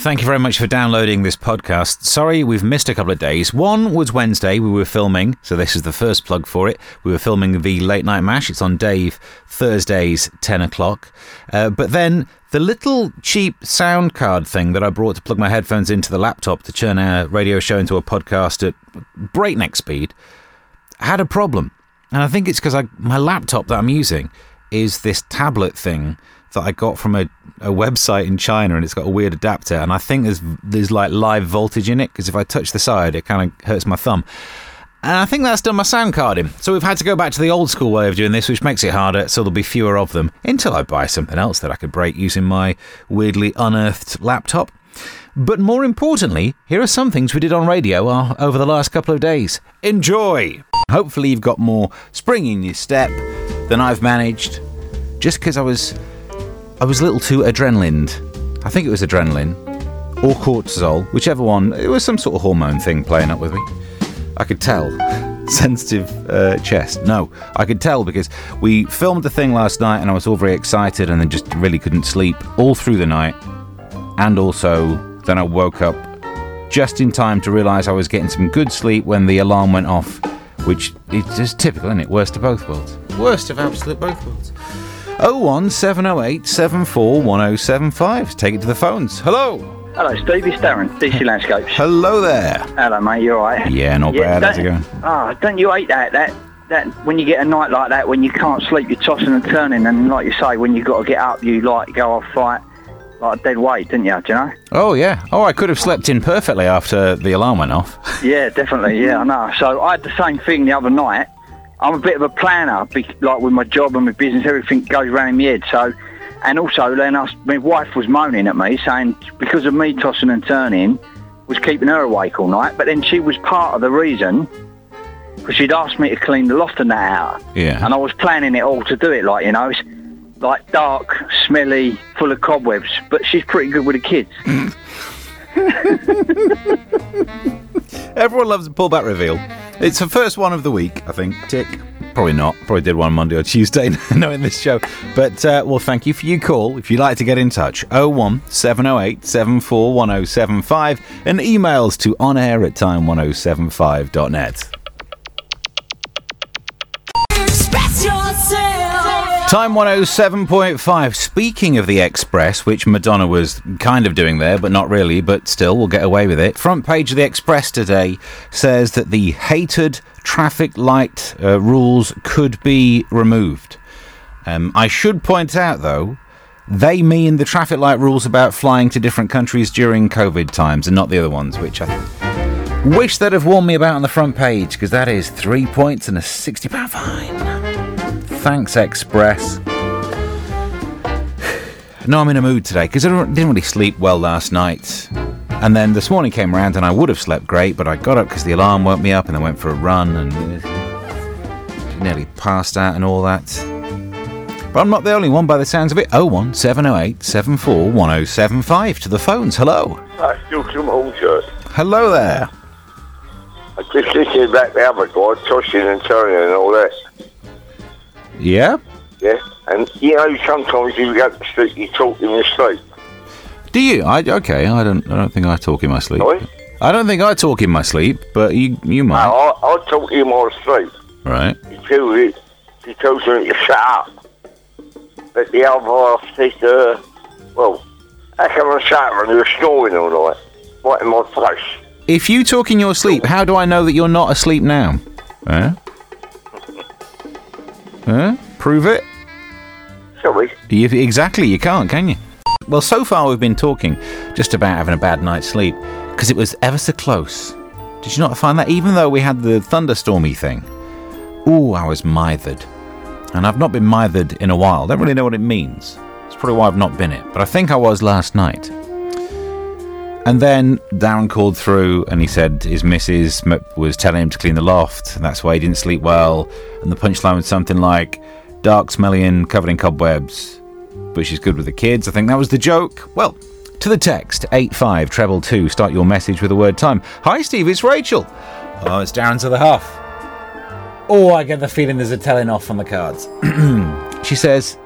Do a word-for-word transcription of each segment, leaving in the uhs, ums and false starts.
Thank you very much for downloading this podcast. Sorry we've missed a couple of days. One was Wednesday. We were filming, so this is the first plug for it. We were filming the Late Night Mash. It's on Dave, Thursdays, ten o'clock. Uh, but then the little cheap sound card thing that I brought to plug my headphones into the laptop to churn a radio show into a podcast at breakneck speed had a problem. And I think it's because my laptop that I'm using is this tablet thing that I got from a, a website in China, and it's got a weird adapter, and I think there's there's like live voltage in it, because if I touch the side it kind of hurts my thumb, and I think that's done my sound card in. So we've had to go back to the old school way of doing this, which makes it harder, so there'll be fewer of them until I buy something else that I could break using my weirdly unearthed laptop. But more importantly, here are some things we did on radio over the last couple of days. Enjoy! Hopefully you've got more spring in your step than I've managed, just because I was I was a little too adrenalined. I think it was adrenaline or cortisol, whichever one. It was some sort of hormone thing playing up with me. I could tell. Sensitive uh, chest. No, I could tell because we filmed the thing last night and I was all very excited and then just really couldn't sleep all through the night. And also then I woke up just in time to realise I was getting some good sleep when the alarm went off, which is just typical, isn't it? Worst of both worlds. Worst of absolute both worlds. oh one seven oh eight seven four one oh seven five. Take it to the phones. Hello. Hello, Steve. It's Darren, D C Landscapes. Hello there. Hello, mate. You all right? Yeah, not yeah, bad. How's it going? Oh, don't you hate that? That that when you get a night like that, when you can't sleep, you're tossing and turning, and like you say, when you got to get up, you like go off like, like a dead weight, didn't you? Do you know? Oh, yeah. Oh, I could have slept in perfectly after the alarm went off. Yeah, definitely. Yeah, I know. So I had the same thing the other night. I'm a bit of a planner, like with my job and my business, everything goes round in my head. So, and also then I, my wife was moaning at me, saying because of me tossing and turning, was keeping her awake all night. But then she was part of the reason, because she'd asked me to clean the loft and that out. Yeah. And I was planning it all to do it, like, you know, it's like dark, smelly, full of cobwebs. But she's pretty good with the kids. Everyone loves a pullback reveal. It's the first one of the week, I think. Tick. Probably not. Probably did one Monday or Tuesday, knowing this show. But, uh, well, thank you for your call. If you'd like to get in touch, oh one seven oh eight seven four one oh seven five, and emails to onair at time ten seventy-five dot net. Express yourself. Time one oh seven point five. Speaking of the Express, which Madonna was kind of doing there, but not really, but still, we'll get away with it. Front page of the Express today says that the hated traffic light uh, rules could be removed. Um, I should point out, though, they mean the traffic light rules about flying to different countries during COVID times and not the other ones, which I wish they'd have warned me about on the front page, because that is three points and a sixty pound fine. Thanks, Express. No, I'm in a mood today because I didn't really sleep well last night. And then this morning came round and I would have slept great, but I got up because the alarm woke me up and I went for a run and nearly passed out and all that. But I'm not the only one by the sounds of it. oh one seven oh eight seven four one oh seven five to the phones. Hello. I still come home to us. Hello there. I just listened back the other guy, tossing and turning and all that. Yeah? Yeah, and you know, sometimes you go to sleep, you talk in your sleep. Do you? I okay. I don't. I don't think I talk in my sleep. Sorry? I don't think I talk in my sleep, but you, you might. No, I, I talk in my sleep. Right. You tell it. You tell them to shut up. But the other half says to her, "Well, how come I sat there and you were snoring all night, right in my face?" If you talk in your sleep, how do I know that you're not asleep now? Huh? Huh? Prove it. Sorry. You, exactly, you can't, can you? Well, so far we've been talking just about having a bad night's sleep because it was ever so close. Did you not find that? Even though we had the thunderstormy thing, ooh, I was mithered, and I've not been mithered in a while. Don't really know what it means. It's probably why I've not been it, but I think I was last night. And then Darren called through and he said his missus was telling him to clean the loft, and that's why he didn't sleep well. And the punchline was something like, dark, smelly and covered in cobwebs, but she's good with the kids. I think that was the joke. Well, to the text, eight five treble two, start your message with the word time. Hi Steve, it's Rachel. Oh, it's Darren to the half. Oh, I get the feeling there's a telling off on the cards. She says,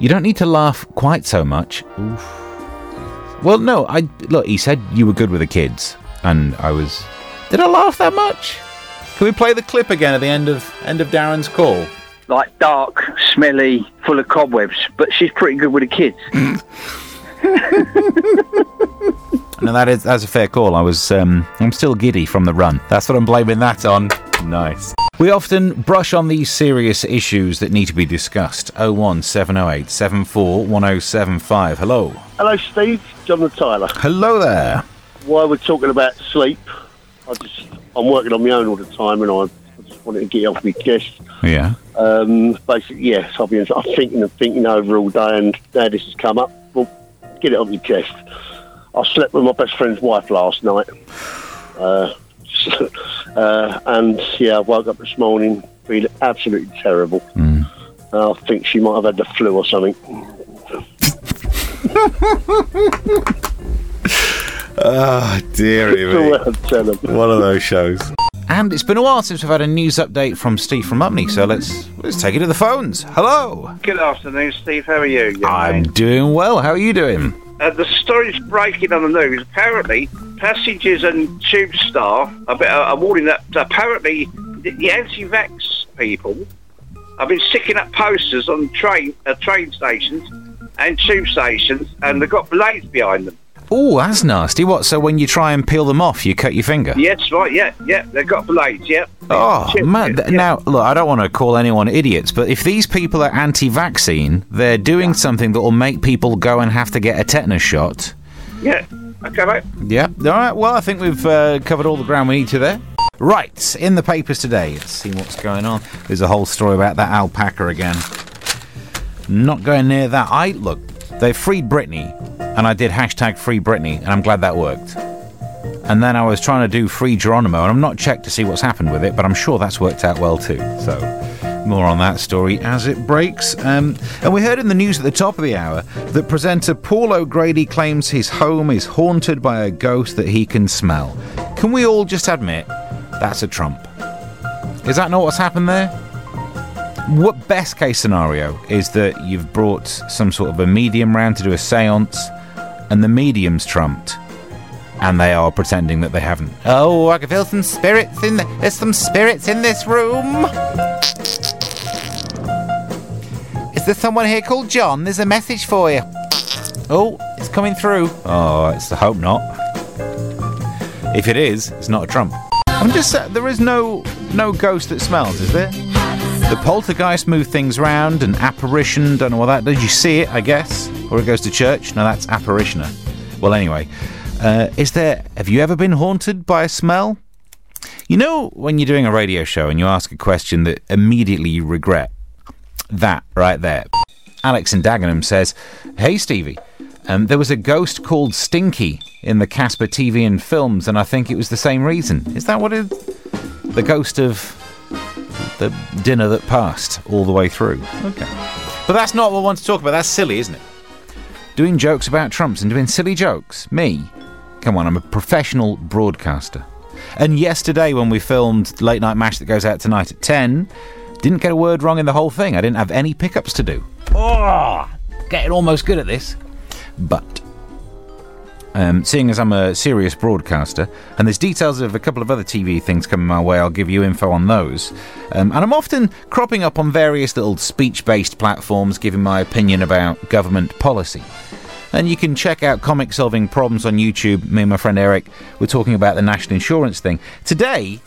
you don't need to laugh quite so much. Oof. Well, no, I look, he said you were good with the kids, and I was... Did I laugh that much? Can we play the clip again at the end of end of Darren's call? Like, dark, smelly, full of cobwebs, but she's pretty good with the kids. No, that is, that's a fair call. I was, um, I'm still giddy from the run. That's what I'm blaming that on. Nice. We often brush on these serious issues that need to be discussed. oh one seven oh eight seven four one oh seven five. Hello. Hello, Steve. John and Tyler. Hello there. While we're talking about sleep, I just, I'm working on my own all the time, and I just wanted to get it off my chest. Yeah. Um, basically, yes, I've been I'm thinking and thinking over all day, and now this has come up. Well, get it off your chest. I slept with my best friend's wife last night. Uh, uh, and, yeah, I woke up this morning feeling absolutely terrible. Mm. Uh, I think she might have had the flu or something. Oh, dearie me. One of those shows. And it's been a while since we've had a news update from Steve from Upney, so let's let's take it to the phones. Hello. Good afternoon, Steve. How are you? I'm mate? doing well. How are you doing? Uh, the story's breaking on the news. Apparently, passengers and tube staff are, are warning that apparently the, the anti-vax people have been sticking up posters on train uh, train stations and tube stations, and they've got blades behind them. Oh, that's nasty. What, so when you try and peel them off, you cut your finger? Yes, right, yeah, yeah. They've got blades, yeah. Oh, Chip, man. Th- yeah. Now, look, I don't want to call anyone idiots, but if these people are anti-vaccine, they're doing yeah. something that will make people go and have to get a tetanus shot. Yeah, okay, mate. Yeah, all right, well, I think we've uh, covered all the ground we need to there. Right, in the papers today, let's see what's going on. There's a whole story about that alpaca again. Not going near that. I, look, they freed Britney. And I did hashtag free Britney, and I'm glad that worked. And then I was trying to do free Geronimo, and I'm not checked to see what's happened with it, but I'm sure that's worked out well too. So, more on that story as it breaks. Um, and we heard in the news at the top of the hour that presenter Paul O'Grady claims his home is haunted by a ghost that he can smell. Can we all just admit that's a Trump? Is that not what's happened there? What best case scenario is that you've brought some sort of a medium round to do a seance, and the medium's trumped, and they are pretending that they haven't. Oh, I can feel some spirits in there. There's some spirits in this room. Is there someone here called John? There's a message for you. Oh, it's coming through. Oh, it's, I hope not. If it is, it's not a Trump. I'm just uh, there is no no ghost that smells, is there? The poltergeist moved things round, an apparition, don't know what that does. You see it, I guess. Or it goes to church. No, that's apparitioner. Well, anyway, uh, is there, have you ever been haunted by a smell? You know, when you're doing a radio show and you ask a question that immediately you regret? That right there. Alex in Dagenham says, hey, Stevie, um, there was a ghost called Stinky in the Casper T V and films, and I think it was the same reason. Is that what it, the ghost of... the dinner that passed all the way through. Okay. But that's not what I want to talk about. That's silly, isn't it? Doing jokes about Trumps and doing silly jokes. Me? Come on, I'm a professional broadcaster. And yesterday when we filmed Late Night Mash that goes out tonight at ten, didn't get a word wrong in the whole thing. I didn't have any pickups to do. Oh, getting almost good at this. But... Um, seeing as I'm a serious broadcaster, and there's details of a couple of other T V things coming my way, I'll give you info on those. Um, and I'm often cropping up on various little speech-based platforms giving my opinion about government policy. And you can check out Comic Solving Problems on YouTube. Me and my friend Eric were talking about the national insurance thing. Today,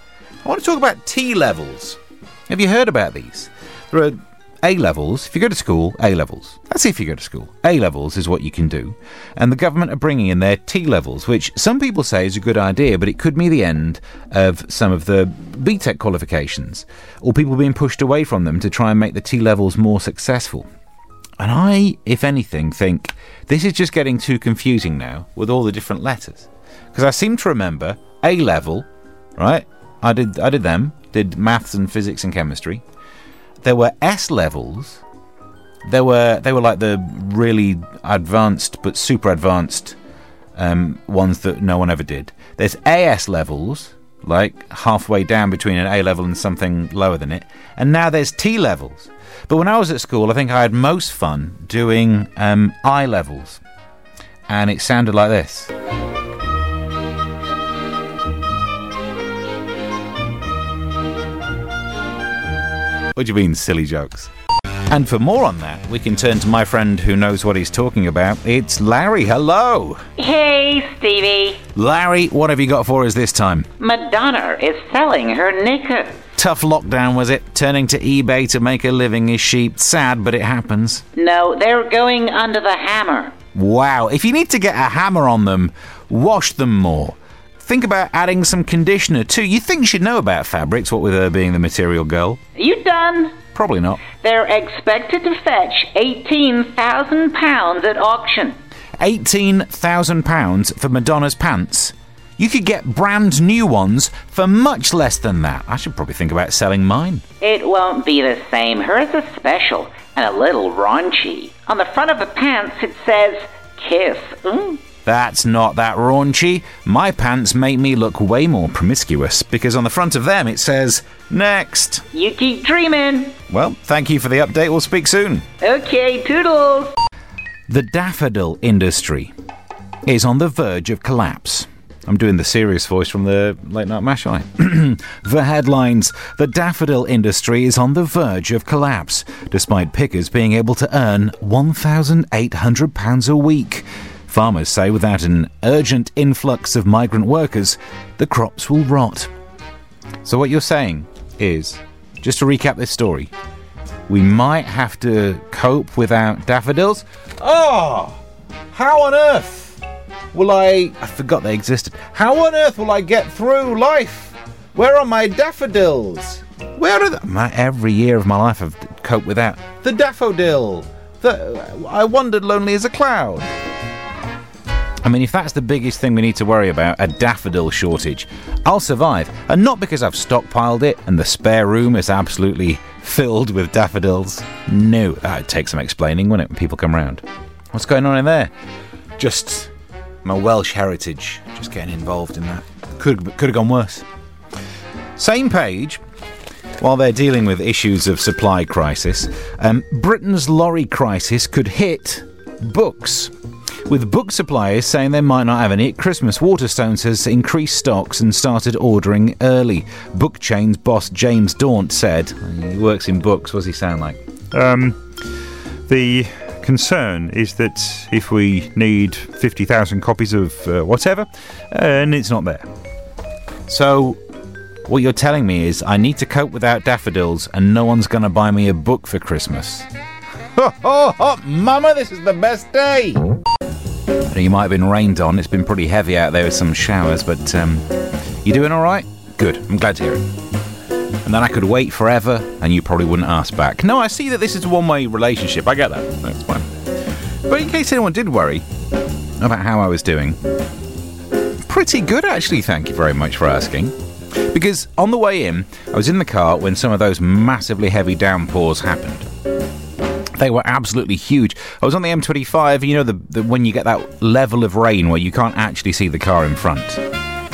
I want to talk about T levels. Have you heard about these? There are A levels, if you go to school, A levels. That's if you go to school. A levels is what you can do. And the government are bringing in their T levels, which some people say is a good idea, but it could be the end of some of the B TEC qualifications, or people being pushed away from them to try and make the T levels more successful. And I, if anything, think this is just getting too confusing now with all the different letters. Because I seem to remember A level, right? I did, I did them, did maths and physics and chemistry. There were S levels. There were they were like the really advanced but super advanced um, ones that no one ever did. There's A S levels, like halfway down between an A level and something lower than it. And now there's T levels. But when I was at school, I think I had most fun doing um, I levels. and it sounded like this. What do you mean, silly jokes? And for more on that, we can turn to my friend who knows what he's talking about. It's Larry. Hello. Hey, Stevie. Larry, what have you got for us this time? Madonna is selling her knickers. Tough lockdown, was it? Turning to eBay to make a living is cheap. Sad, but it happens. No, they're going under the hammer. Wow. If you need to get a hammer on them, wash them more. Think about adding some conditioner too. You think she'd know about fabrics, what with her being the material girl. You done? Probably not. They're expected to fetch eighteen thousand pounds at auction. eighteen thousand pounds for Madonna's pants? You could get brand new ones for much less than that. I should probably think about selling mine. It won't be the same. Hers is special and a little raunchy. On the front of the pants it says, kiss. Mm. That's not that raunchy. My pants make me look way more promiscuous because on the front of them it says, next. You keep dreaming. Well, thank you for the update. We'll speak soon. Okay, toodles. The daffodil industry is on the verge of collapse. I'm doing the serious voice from the Late Night Mash, aren't I? The headlines. The daffodil industry is on the verge of collapse, despite pickers being able to earn one thousand eight hundred pounds a week. Farmers say without an urgent influx of migrant workers, the crops will rot. So what you're saying is, just to recap this story, we might have to cope without daffodils. Oh, how on earth will I... I forgot they existed. How on earth will I get through life? Where are my daffodils? Where are they? My, every year of my life I've coped without the daffodil. The, I wandered lonely as a cloud. I mean, if that's the biggest thing we need to worry about, a daffodil shortage, I'll survive. And not because I've stockpiled it and the spare room is absolutely filled with daffodils. No, that would take some explaining, wouldn't it, when people come round? What's going on in there? Just my Welsh heritage, just getting involved in that. Could, could have gone worse. Same page. While they're dealing with issues of supply crisis, um, Britain's lorry crisis could hit books. With book suppliers saying they might not have any at Christmas, Waterstones has increased stocks and started ordering early. Book chain's boss James Daunt said, he works in books, what does he sound like? Um, the concern is that if we need fifty thousand copies of uh, whatever, and it's not there. So, what you're telling me is I need to cope without daffodils and no one's going to buy me a book for Christmas. Ho, ho, ho, mama, this is the best day! You might have been rained on. It's been pretty heavy out there with some showers, but um, you doing all right? Good. I'm glad to hear it. And then I could wait forever, and you probably wouldn't ask back. No, I see that this is a one-way relationship. I get that. That's fine. But in case anyone did worry about how I was doing, pretty good, actually. Thank you very much for asking. Because on the way in, I was in the car when some of those massively heavy downpours happened. They were absolutely huge. I was on the M twenty-five, you know, the, the when you get that level of rain where you can't actually see the car in front.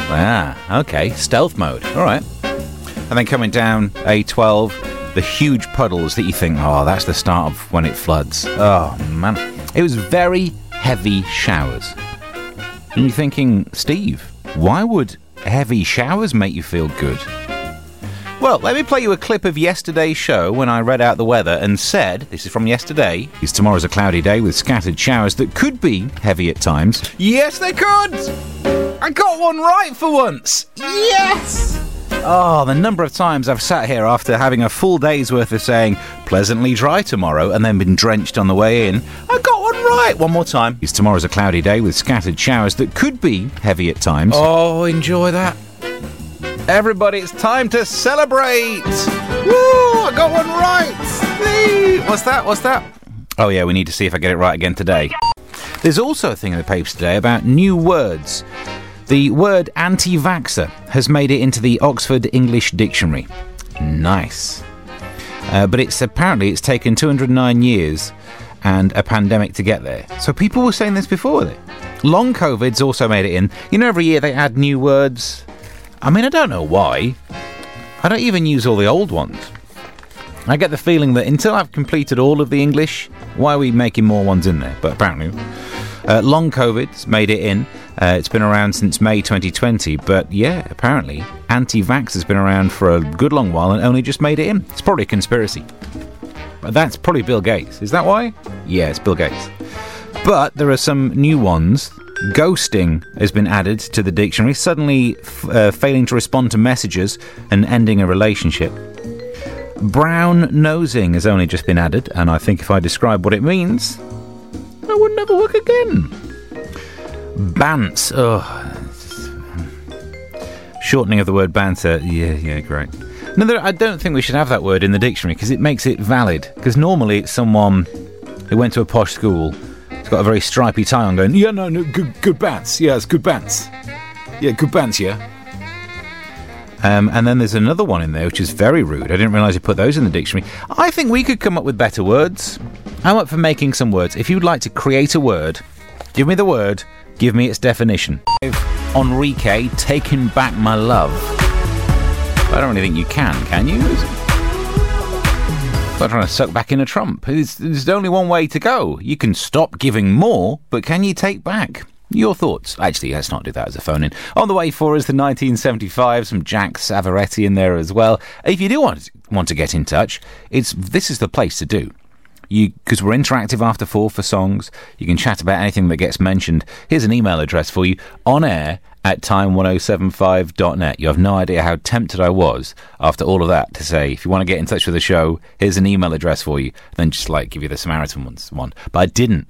Ah, okay, stealth mode, all right. And then coming down A twelve, the huge puddles that you think, oh, that's the start of when it floods. Oh, man. It was very heavy showers. And you're thinking, Steve, why would heavy showers make you feel good? Well, let me play you a clip of yesterday's show when I read out the weather and said, this is from yesterday, is tomorrow's a cloudy day with scattered showers that could be heavy at times. Yes, they could! I got one right for once! Yes! Oh, the number of times I've sat here after having a full day's worth of saying, pleasantly dry tomorrow, and then been drenched on the way in. I got one right! One more time. Is tomorrow's a cloudy day with scattered showers that could be heavy at times. Oh, enjoy that. Everybody, it's time to celebrate! Woo! I got one right! What's that? What's that? Oh yeah, we need to see if I get it right again today. There's also a thing in the papers today about new words. The word anti-vaxxer has made it into the Oxford English Dictionary. Nice. Uh, but it's apparently it's taken two hundred nine years and a pandemic to get there. So people were saying this before, were they? Long COVID's also made it in. You know, every year they add new words. I mean, I don't know why. I don't even use all the old ones. I get the feeling that until I've completed all of the English, why are we making more ones in there? But apparently, Uh, long COVID's made it in. Uh, it's been around since May twenty twenty, but yeah, apparently anti-vax has been around for a good long while and only just made it in. It's probably a conspiracy. But that's probably Bill Gates. Is that why? Yeah, it's Bill Gates. But there are some new ones. Ghosting has been added to the dictionary, suddenly f- uh, failing to respond to messages and ending a relationship. Brown nosing has only just been added, and I think if I describe what it means, I would never work again. Bants. Oh. Shortening of the word banter. Yeah, yeah, great. No, there, I don't think we should have that word in the dictionary because it makes it valid. Because normally it's someone who went to a posh school, has got a very stripy tie on, going, yeah, no, no, good, good bants. Yeah, it's good bants. Yeah, good bants, yeah. Um, and then there's another one in there which is very rude. I didn't realise you put those in the dictionary. I think we could come up with better words. I'm up for making some words. If you'd like to create a word, give me the word, give me its definition. Enrique, taking back my love. I don't really think you can, can you? I'm not trying to suck back in a trump. There's, there's only one way to go. You can stop giving more, but can you take back? Your thoughts. Actually, let's not do that as a phone-in. On the way for us, the nineteen seventy-five, some Jack Savaretti in there as well. If you do want, want to get in touch, it's this is the place to do. You Because we're interactive after four for songs. You can chat about anything that gets mentioned. Here's an email address for you, on air at time ten seventy-five dot net. You have no idea how tempted I was after all of that to say, if you want to get in touch with the show, here's an email address for you, then just like give you the Samaritan one. But I didn't.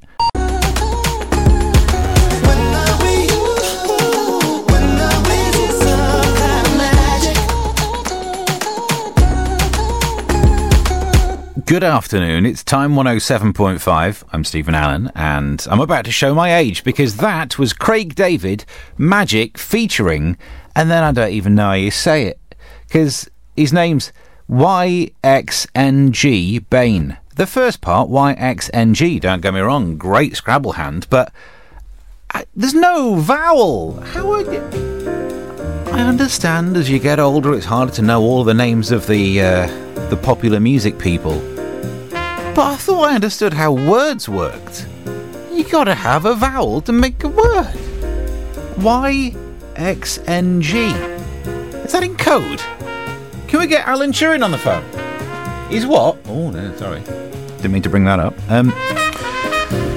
Good afternoon, it's Time one oh seven point five, I'm Stephen Allen, and I'm about to show my age because that was Craig David, Magic, featuring, and then I don't even know how you say it, because his name's Y X N G Bain. The first part, Y X N G, don't get me wrong, great Scrabble hand, but I, there's no vowel. How would you... I understand as you get older it's harder to know all the names of the, uh, the popular music people. But I thought I understood how words worked. You gotta have a vowel to make a word. Y X N G. Is that in code? Can we get Alan Turing on the phone? He's what? Oh, no, sorry. Didn't mean to bring that up. Um,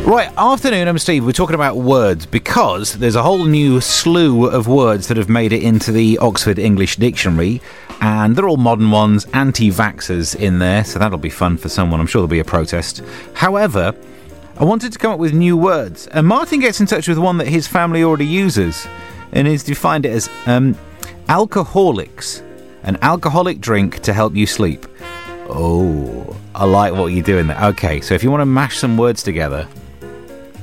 right, afternoon, I'm Steve. We're talking about words because there's a whole new slew of words that have made it into the Oxford English Dictionary. And they're all modern ones, anti-vaxxers in there, so that'll be fun for someone. I'm sure there'll be a protest. However, I wanted to come up with new words. And Martin gets in touch with one that his family already uses, and he's defined it as um, alcoholics, an alcoholic drink to help you sleep. Oh, I like what you're doing there. Okay, so if you want to mash some words together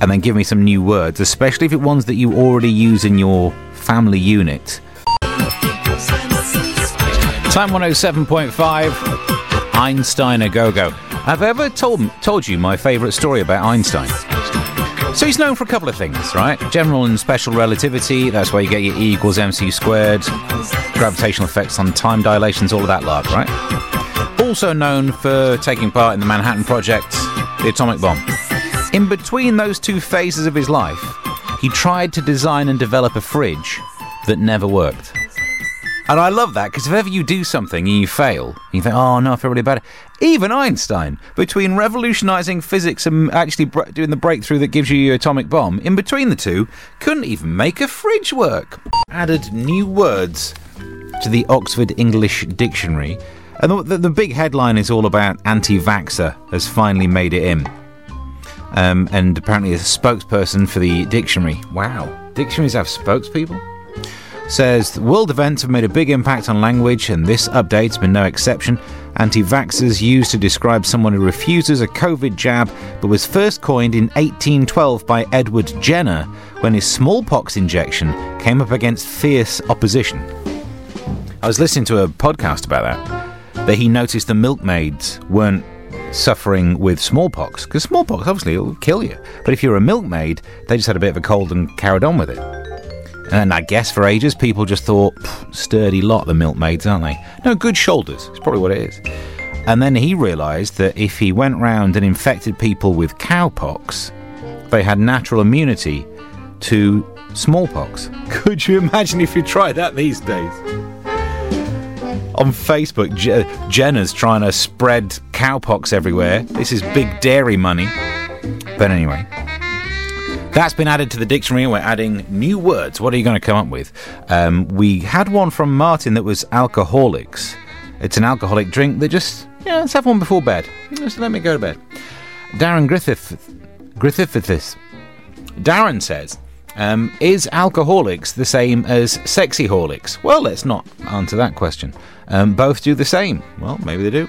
and then give me some new words, especially if it's ones that you already use in your family unit... Time one oh seven point five, Einstein a go-go. Have I ever told, told you my favourite story about Einstein? So he's known for a couple of things, right? General and special relativity, that's where you get your E equals M C squared, gravitational effects on time dilations, all of that lark, right? Also known for taking part in the Manhattan Project, the atomic bomb. In between those two phases of his life, he tried to design and develop a fridge that never worked. And I love that, because if ever you do something and you fail, you think, oh no, I feel really bad. Even Einstein, between revolutionising physics and actually br- doing the breakthrough that gives you your atomic bomb, in between the two, couldn't even make a fridge work. Added new words to the Oxford English Dictionary. And the, the, the big headline is all about anti-vaxxer has finally made it in. Um, and apparently is a spokesperson for the dictionary. Wow, dictionaries have spokespeople? Says, world events have made a big impact on language, and this update's been no exception. Anti-vaxxers used to describe someone who refuses a COVID jab, but was first coined in eighteen twelve by Edward Jenner when his smallpox injection came up against fierce opposition. I was listening to a podcast about that, that he noticed the milkmaids weren't suffering with smallpox, because smallpox, obviously, it'll kill you. But if you're a milkmaid, they just had a bit of a cold and carried on with it. And I guess for ages, people just thought, sturdy lot, the milkmaids, aren't they? No, good shoulders. It's probably what it is. And then he realised that if he went round and infected people with cowpox, they had natural immunity to smallpox. Could you imagine if you tried that these days? On Facebook, Je- Jenner's trying to spread cowpox everywhere. This is big dairy money. But anyway, that's been added to the dictionary. We're adding new words. What are you going to come up with? Um, we had one from Martin that was alcoholics. It's an alcoholic drink that just, yeah, let's have one before bed. Just let me go to bed. Darren Griffith, Griffithithis. Darren says, um, is alcoholics the same as sexy holics? Well, let's not answer that question. Um, both do the same. Well, maybe they do.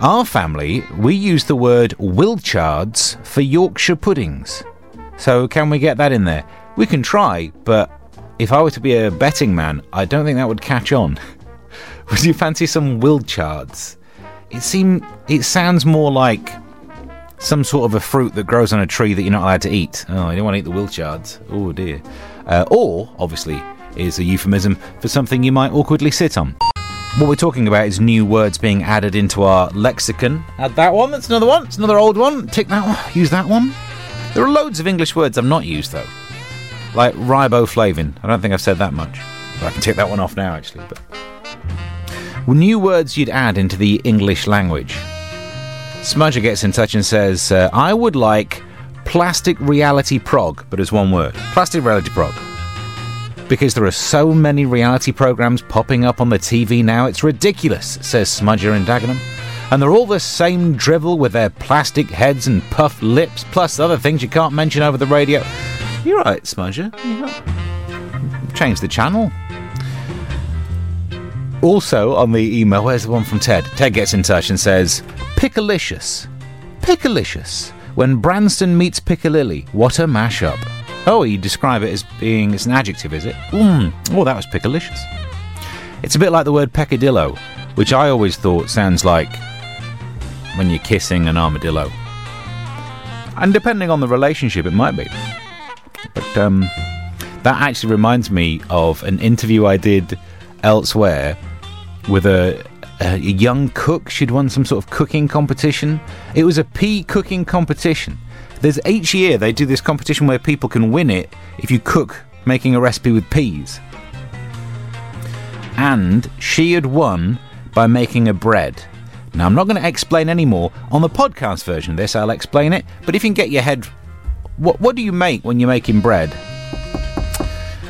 Our family, we use the word Wilchards for Yorkshire puddings. So can we get that in there? We can try, but if I were to be a betting man, I don't think that would catch on. Would you fancy some Wilchards? It seem it sounds more like some sort of a fruit that grows on a tree that you're not allowed to eat. Oh, you don't want to eat the Wilchards. Oh, dear. Uh, or, obviously, is a euphemism for something you might awkwardly sit on. What we're talking about is new words being added into our lexicon. Add that one. That's another one. It's another old one. Tick that one. Use that one. There are loads of English words I've not used, though. Like riboflavin. I don't think I've said that much. But I can tick that one off now, actually. But... new words you'd add into the English language. Smudger gets in touch and says, uh, I would like plastic reality prog, but as one word. Plastic reality prog. Because there are so many reality programmes popping up on the T V now, it's ridiculous, says Smudger in Dagenham. And they're all the same drivel with their plastic heads and puffed lips, plus other things you can't mention over the radio. You're right, Smudger. Yeah. Change the channel. Also on the email, where's the one from Ted? Ted gets in touch and says, Pickalicious. Pickalicious. When Branston meets Piccalilli, what a mash-up. Oh, you describe it as being, it's an adjective, is it? Mm. Oh, that was pickalicious. It's a bit like the word peccadillo, which I always thought sounds like when you're kissing an armadillo. And depending on the relationship, it might be. But um, that actually reminds me of an interview I did elsewhere with a, a young cook. She'd won some sort of cooking competition. It was a pea cooking competition. There's each year they do this competition where people can win it if you cook making a recipe with peas. And she had won by making a bread. Now I'm not going to explain any more. On the podcast version of this I'll explain it, but if you can get your head, what what do you make when you're making bread?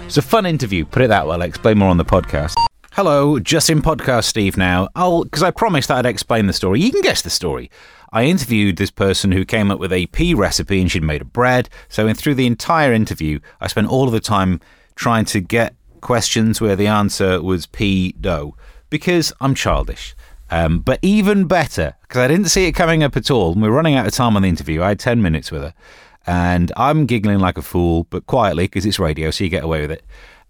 It's a fun interview, put it that way. I'll explain more on the podcast. Hello, just in podcast Steve now. I'll, because I promised that I'd explain the story. You can guess the story. I interviewed this person who came up with a pea recipe and she'd made a bread. So in, through the entire interview, I spent all of the time trying to get questions where the answer was pea dough, because I'm childish. Um, but even better, because I didn't see it coming up at all. And we're running out of time on the interview. I had ten minutes with her. And I'm giggling like a fool, but quietly, because it's radio, so you get away with it.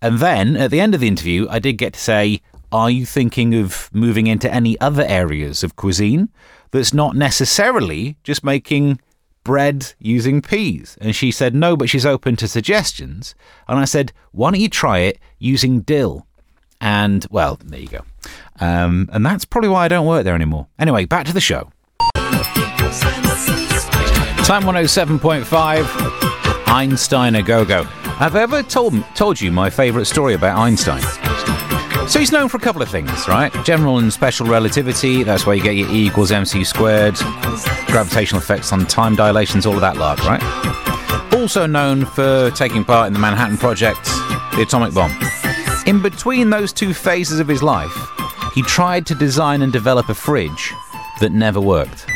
And then, at the end of the interview, I did get to say, are you thinking of moving into any other areas of cuisine that's not necessarily just making bread using peas? And she said no, but she's open to suggestions. And I said, why don't you try it using dill? And, well, there you go. Um, and that's probably why I don't work there anymore. Anyway, back to the show. Time one oh seven point five, Einstein a go-go. Have I ever told, told you my favourite story about Einstein? So he's known for a couple of things, right? General and special relativity, that's where you get your E equals mc squared, gravitational effects on time dilations, all of that lark, right? Also known for taking part in the Manhattan Project, the atomic bomb. In between those two phases of his life, he tried to design and develop a fridge that never worked.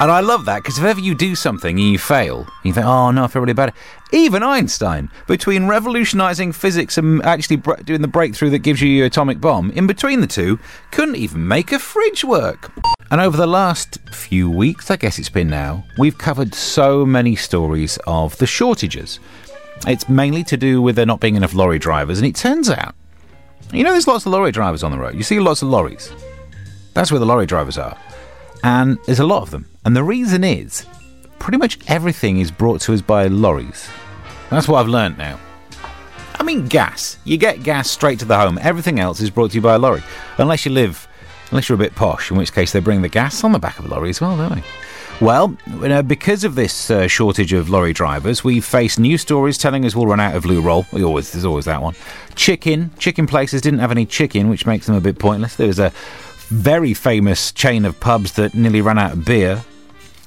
And I love that, because if ever you do something and you fail, you think, oh no, I feel really bad. Even Einstein, between revolutionising physics and actually br- doing the breakthrough that gives you your atomic bomb, in between the two, couldn't even make a fridge work. And over the last few weeks, I guess it's been now, we've covered so many stories of the shortages. It's mainly to do with there not being enough lorry drivers, and it turns out, you know, there's lots of lorry drivers on the road. You see lots of lorries. That's where the lorry drivers are. And there's a lot of them. And the reason is, pretty much everything is brought to us by lorries. That's what I've learnt now. I mean, gas. You get gas straight to the home. Everything else is brought to you by a lorry. Unless you live, unless you're a bit posh, in which case they bring the gas on the back of a lorry as well, don't they? Well, because of this uh, shortage of lorry drivers, we face new stories telling us we'll run out of loo roll. We always, there's always that one. Chicken. Chicken places didn't have any chicken, which makes them a bit pointless. There was a very famous chain of pubs that nearly ran out of beer.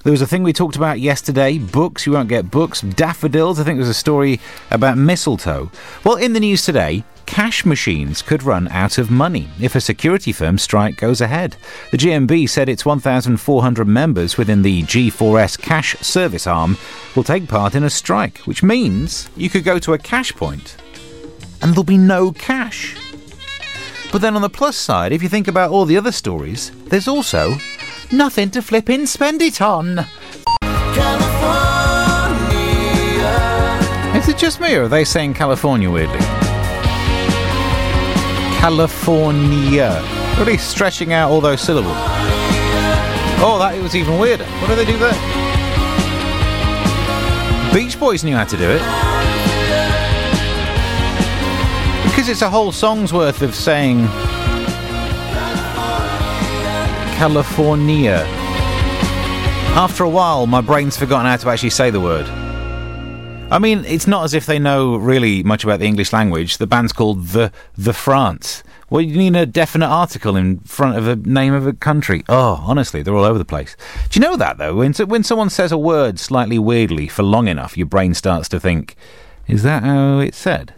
There was a thing we talked about yesterday, books. You won't get books. Daffodils. I think there was a story about mistletoe. Well, in the news today, cash machines could run out of money if a security firm strike goes ahead. The G M B said its one thousand four hundred members within the G four S cash service arm will take part in a strike, which means you could go to a cash point and there'll be no cash. But then on the plus side, if you think about all the other stories, there's also nothing to flip in, spend it on. California. Is it just me, or are they saying California weirdly? California. Really stretching out all those syllables. Oh, that was even weirder. What do they do there? Beach Boys knew how to do it. Because it's a whole song's worth of saying California. After a while, my brain's forgotten how to actually say the word. I mean, it's not as if they know really much about the English language. The band's called The The France. Well, you need a definite article in front of a name of a country. Oh, honestly, they're all over the place. Do you know that, though? When, when someone says a word slightly weirdly for long enough, your brain starts to think, is that how it's said?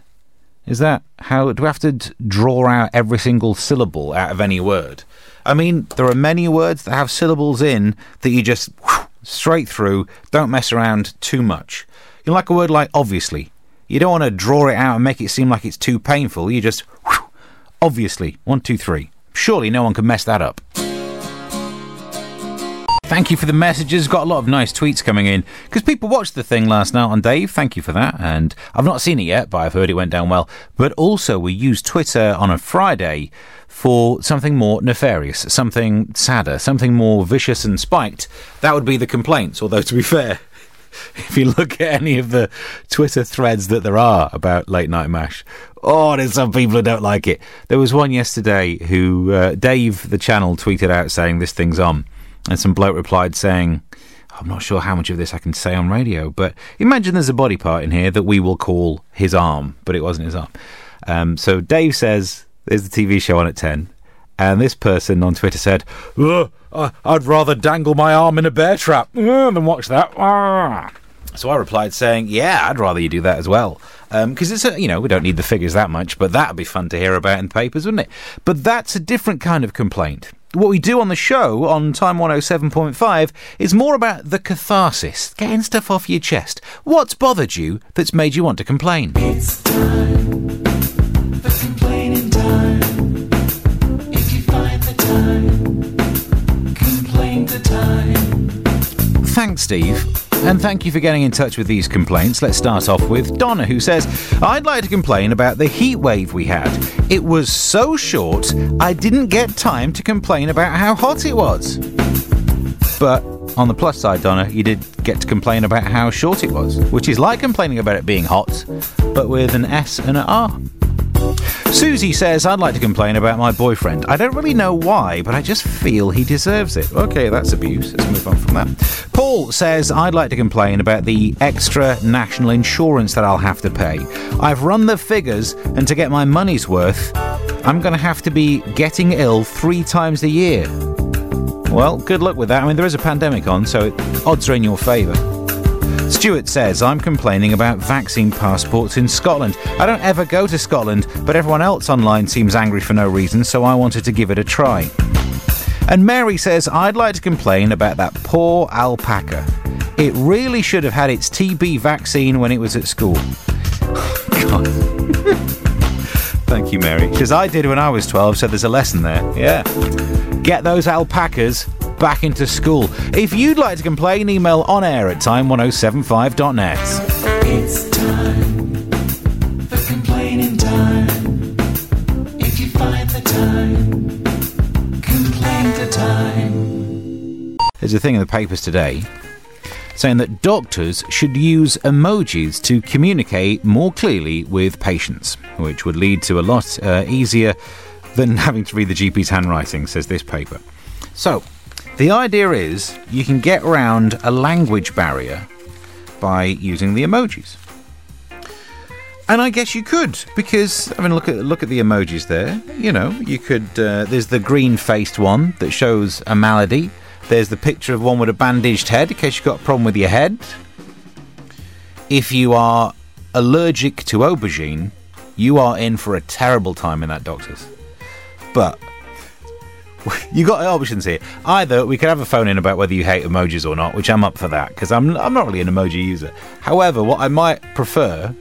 Is that how... Do we have to draw out every single syllable out of any word? I mean, there are many words that have syllables in that you just whoosh, straight through, don't mess around too much. You like a word like obviously. You don't want to draw it out and make it seem like it's too painful. You just, whoosh, obviously, one, two, three. Surely no one can mess that up. Thank you for the messages. Got a lot of nice tweets coming in because people watched the thing last night on Dave. Thank you for that. And I've not seen it yet, but I've heard it went down well. But also we used Twitter on a Friday for something more nefarious, something sadder, something more vicious and spiked. That would be the complaints. Although, to be fair, if you look at any of the Twitter threads that there are about Late Night Mash, oh, there's some people who don't like it. There was one yesterday who uh, Dave, the channel, tweeted out saying this thing's on. And some bloke replied saying, I'm not sure how much of this I can say on radio, but imagine there's a body part in here that we will call his arm, but it wasn't his arm. Um, so Dave says, there's the T V show on at ten. And this person on Twitter said, ugh, I'd rather dangle my arm in a bear trap than watch that. So I replied saying, yeah, I'd rather you do that as well. Because um, it's a, you know, we don't need the figures that much, but that'd be fun to hear about in the papers, wouldn't it? But that's a different kind of complaint. What we do on the show on Time one oh seven point five is more about the catharsis, getting stuff off your chest. What's bothered you that's made you want to complain? It's time for complaining time. If you find the time, complain the time. Thanks, Steve. And thank you for getting in touch with these complaints. Let's start off with Donna, who says, I'd like to complain about the heat wave we had. It was so short, I didn't get time to complain about how hot it was. But on the plus side, Donna, you did get to complain about how short it was, which is like complaining about it being hot, but with an S and an R. Susie says, I'd like to complain about my boyfriend. I don't really know why, but I just feel he deserves it. Okay, that's abuse. Let's move on from that. Paul says, I'd like to complain about the extra national insurance that I'll have to pay. I've run the figures, and to get my money's worth, I'm going to have to be getting ill three times a year. Well, good luck with that. I mean, there is a pandemic on, so odds are in your favour. Stuart says, I'm complaining about vaccine passports in Scotland. I don't ever go to Scotland, but everyone else online seems angry for no reason, so I wanted to give it a try. And Mary says, I'd like to complain about that poor alpaca. It really should have had its T B vaccine when it was at school. God. Thank you, Mary. Because I did when I was twelve, so there's a lesson there. Yeah. Get those alpacas back into school. If you'd like to complain, email on air at time ten seventy-five dot net. It's time for complaining time. If you find the time, complain to time. There's a thing in the papers today saying that doctors should use emojis to communicate more clearly with patients, which would lead to a lot uh, easier than having to read the G P's handwriting, says this paper. So, The idea is you can get around a language barrier by using the emojis. And I guess you could, because, I mean, look at look at the emojis there. You know, you could... Uh, there's the green-faced one that shows a malady. There's the picture of one with a bandaged head, in case you've got a problem with your head. If you are allergic to aubergine, you are in for a terrible time in that doctor's. But you got options here. Either we could have a phone-in about whether you hate emojis or not, which I'm up for that, because I'm, I'm not really an emoji user. However, what I might prefer...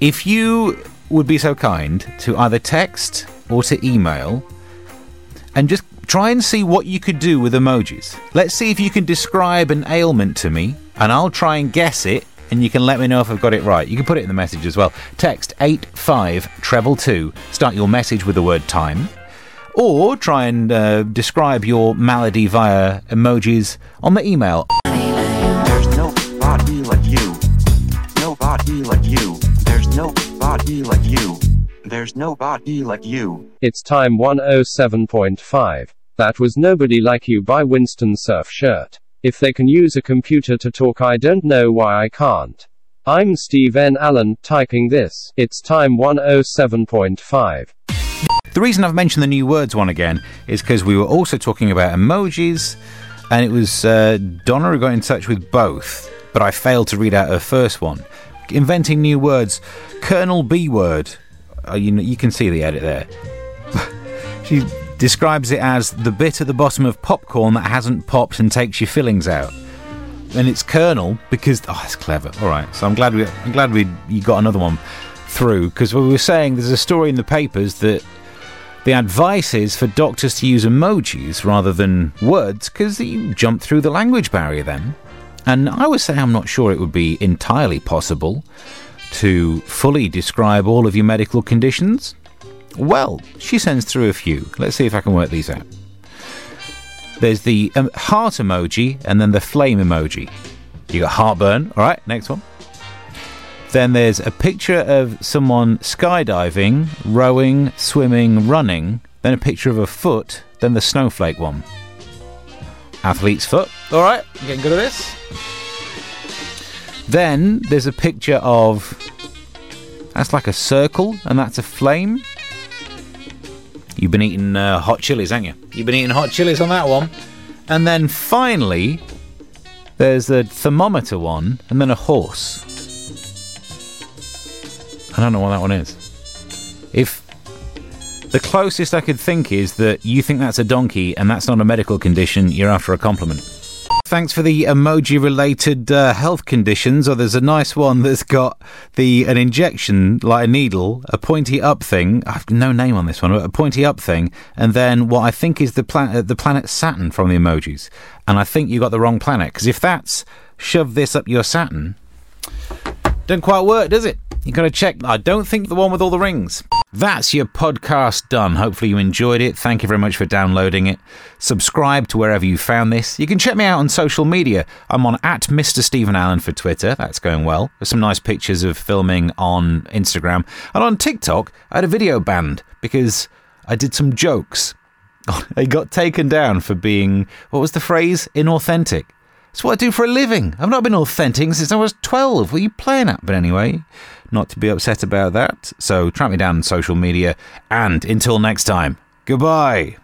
If you would be so kind to either text or to email and just try and see what you could do with emojis. Let's see if you can describe an ailment to me and I'll try and guess it and you can let me know if I've got it right. You can put it in the message as well. Text eight five two two two. Start your message with the word time. Or try and uh, describe your malady via emojis on the email. There's nobody like you. Nobody like you. There's nobody like you. There's nobody like you. It's Time one oh seven point five. That was Nobody Like You by Winston Surf Shirt. If they can use a computer to talk, I don't know why I can't. I'm Steve N. Allen, typing this. It's Time one oh seven point five. The reason I've mentioned the new words one again is because we were also talking about emojis, and it was uh, Donna who got in touch with both, but I failed to read out her first one. Inventing new words. Colonel B word. Oh, you, you can see the edit there. She describes it as the bit at the bottom of popcorn that hasn't popped and takes your fillings out. And it's Colonel because... Oh, that's clever. All right. So I'm glad we I'm glad we you got another one through, because we were saying there's a story in the papers that the advice is for doctors to use emojis rather than words because you jump through the language barrier then. And I would say I'm not sure it would be entirely possible to fully describe all of your medical conditions. Well, she sends through a few. Let's see if I can work these out. There's the um, heart emoji and then the flame emoji. You got heartburn. All right, next one. Then there's a picture of someone skydiving, rowing, swimming, running. Then a picture of a foot. Then the snowflake one. Athlete's foot. All right, I'm getting good at this. Then there's a picture of... That's like a circle, and that's a flame. You've been eating uh, hot chilies, haven't you? You've been eating hot chilies on that one. And then finally, there's the thermometer one, and then a horse. I don't know what that one is. If... The closest I could think is that you think that's a donkey and that's not a medical condition, you're after a compliment. Thanks for the emoji-related uh, health conditions. Or oh, there's a nice one that's got the an injection, like a needle, a pointy-up thing. I have no name on this one, but a pointy-up thing. And then what I think is the, plan- the planet Saturn from the emojis. And I think you got the wrong planet, because if that's shove this up your Saturn, doesn't quite work, does it? You've got to check. I don't think the one with all the rings. That's your podcast done. Hopefully you enjoyed it. Thank you very much for downloading it. Subscribe to wherever you found this. You can check me out on social media. I'm on at Mister Stephen Allen for Twitter. That's going well. There's some nice pictures of filming on Instagram. And on TikTok, I had a video banned because I did some jokes. I got taken down for being, what was the phrase? Inauthentic. It's what I do for a living. I've not been authentic since I was twelve. What are you playing at? But anyway, not to be upset about that. So track me down on social media. And until next time, goodbye.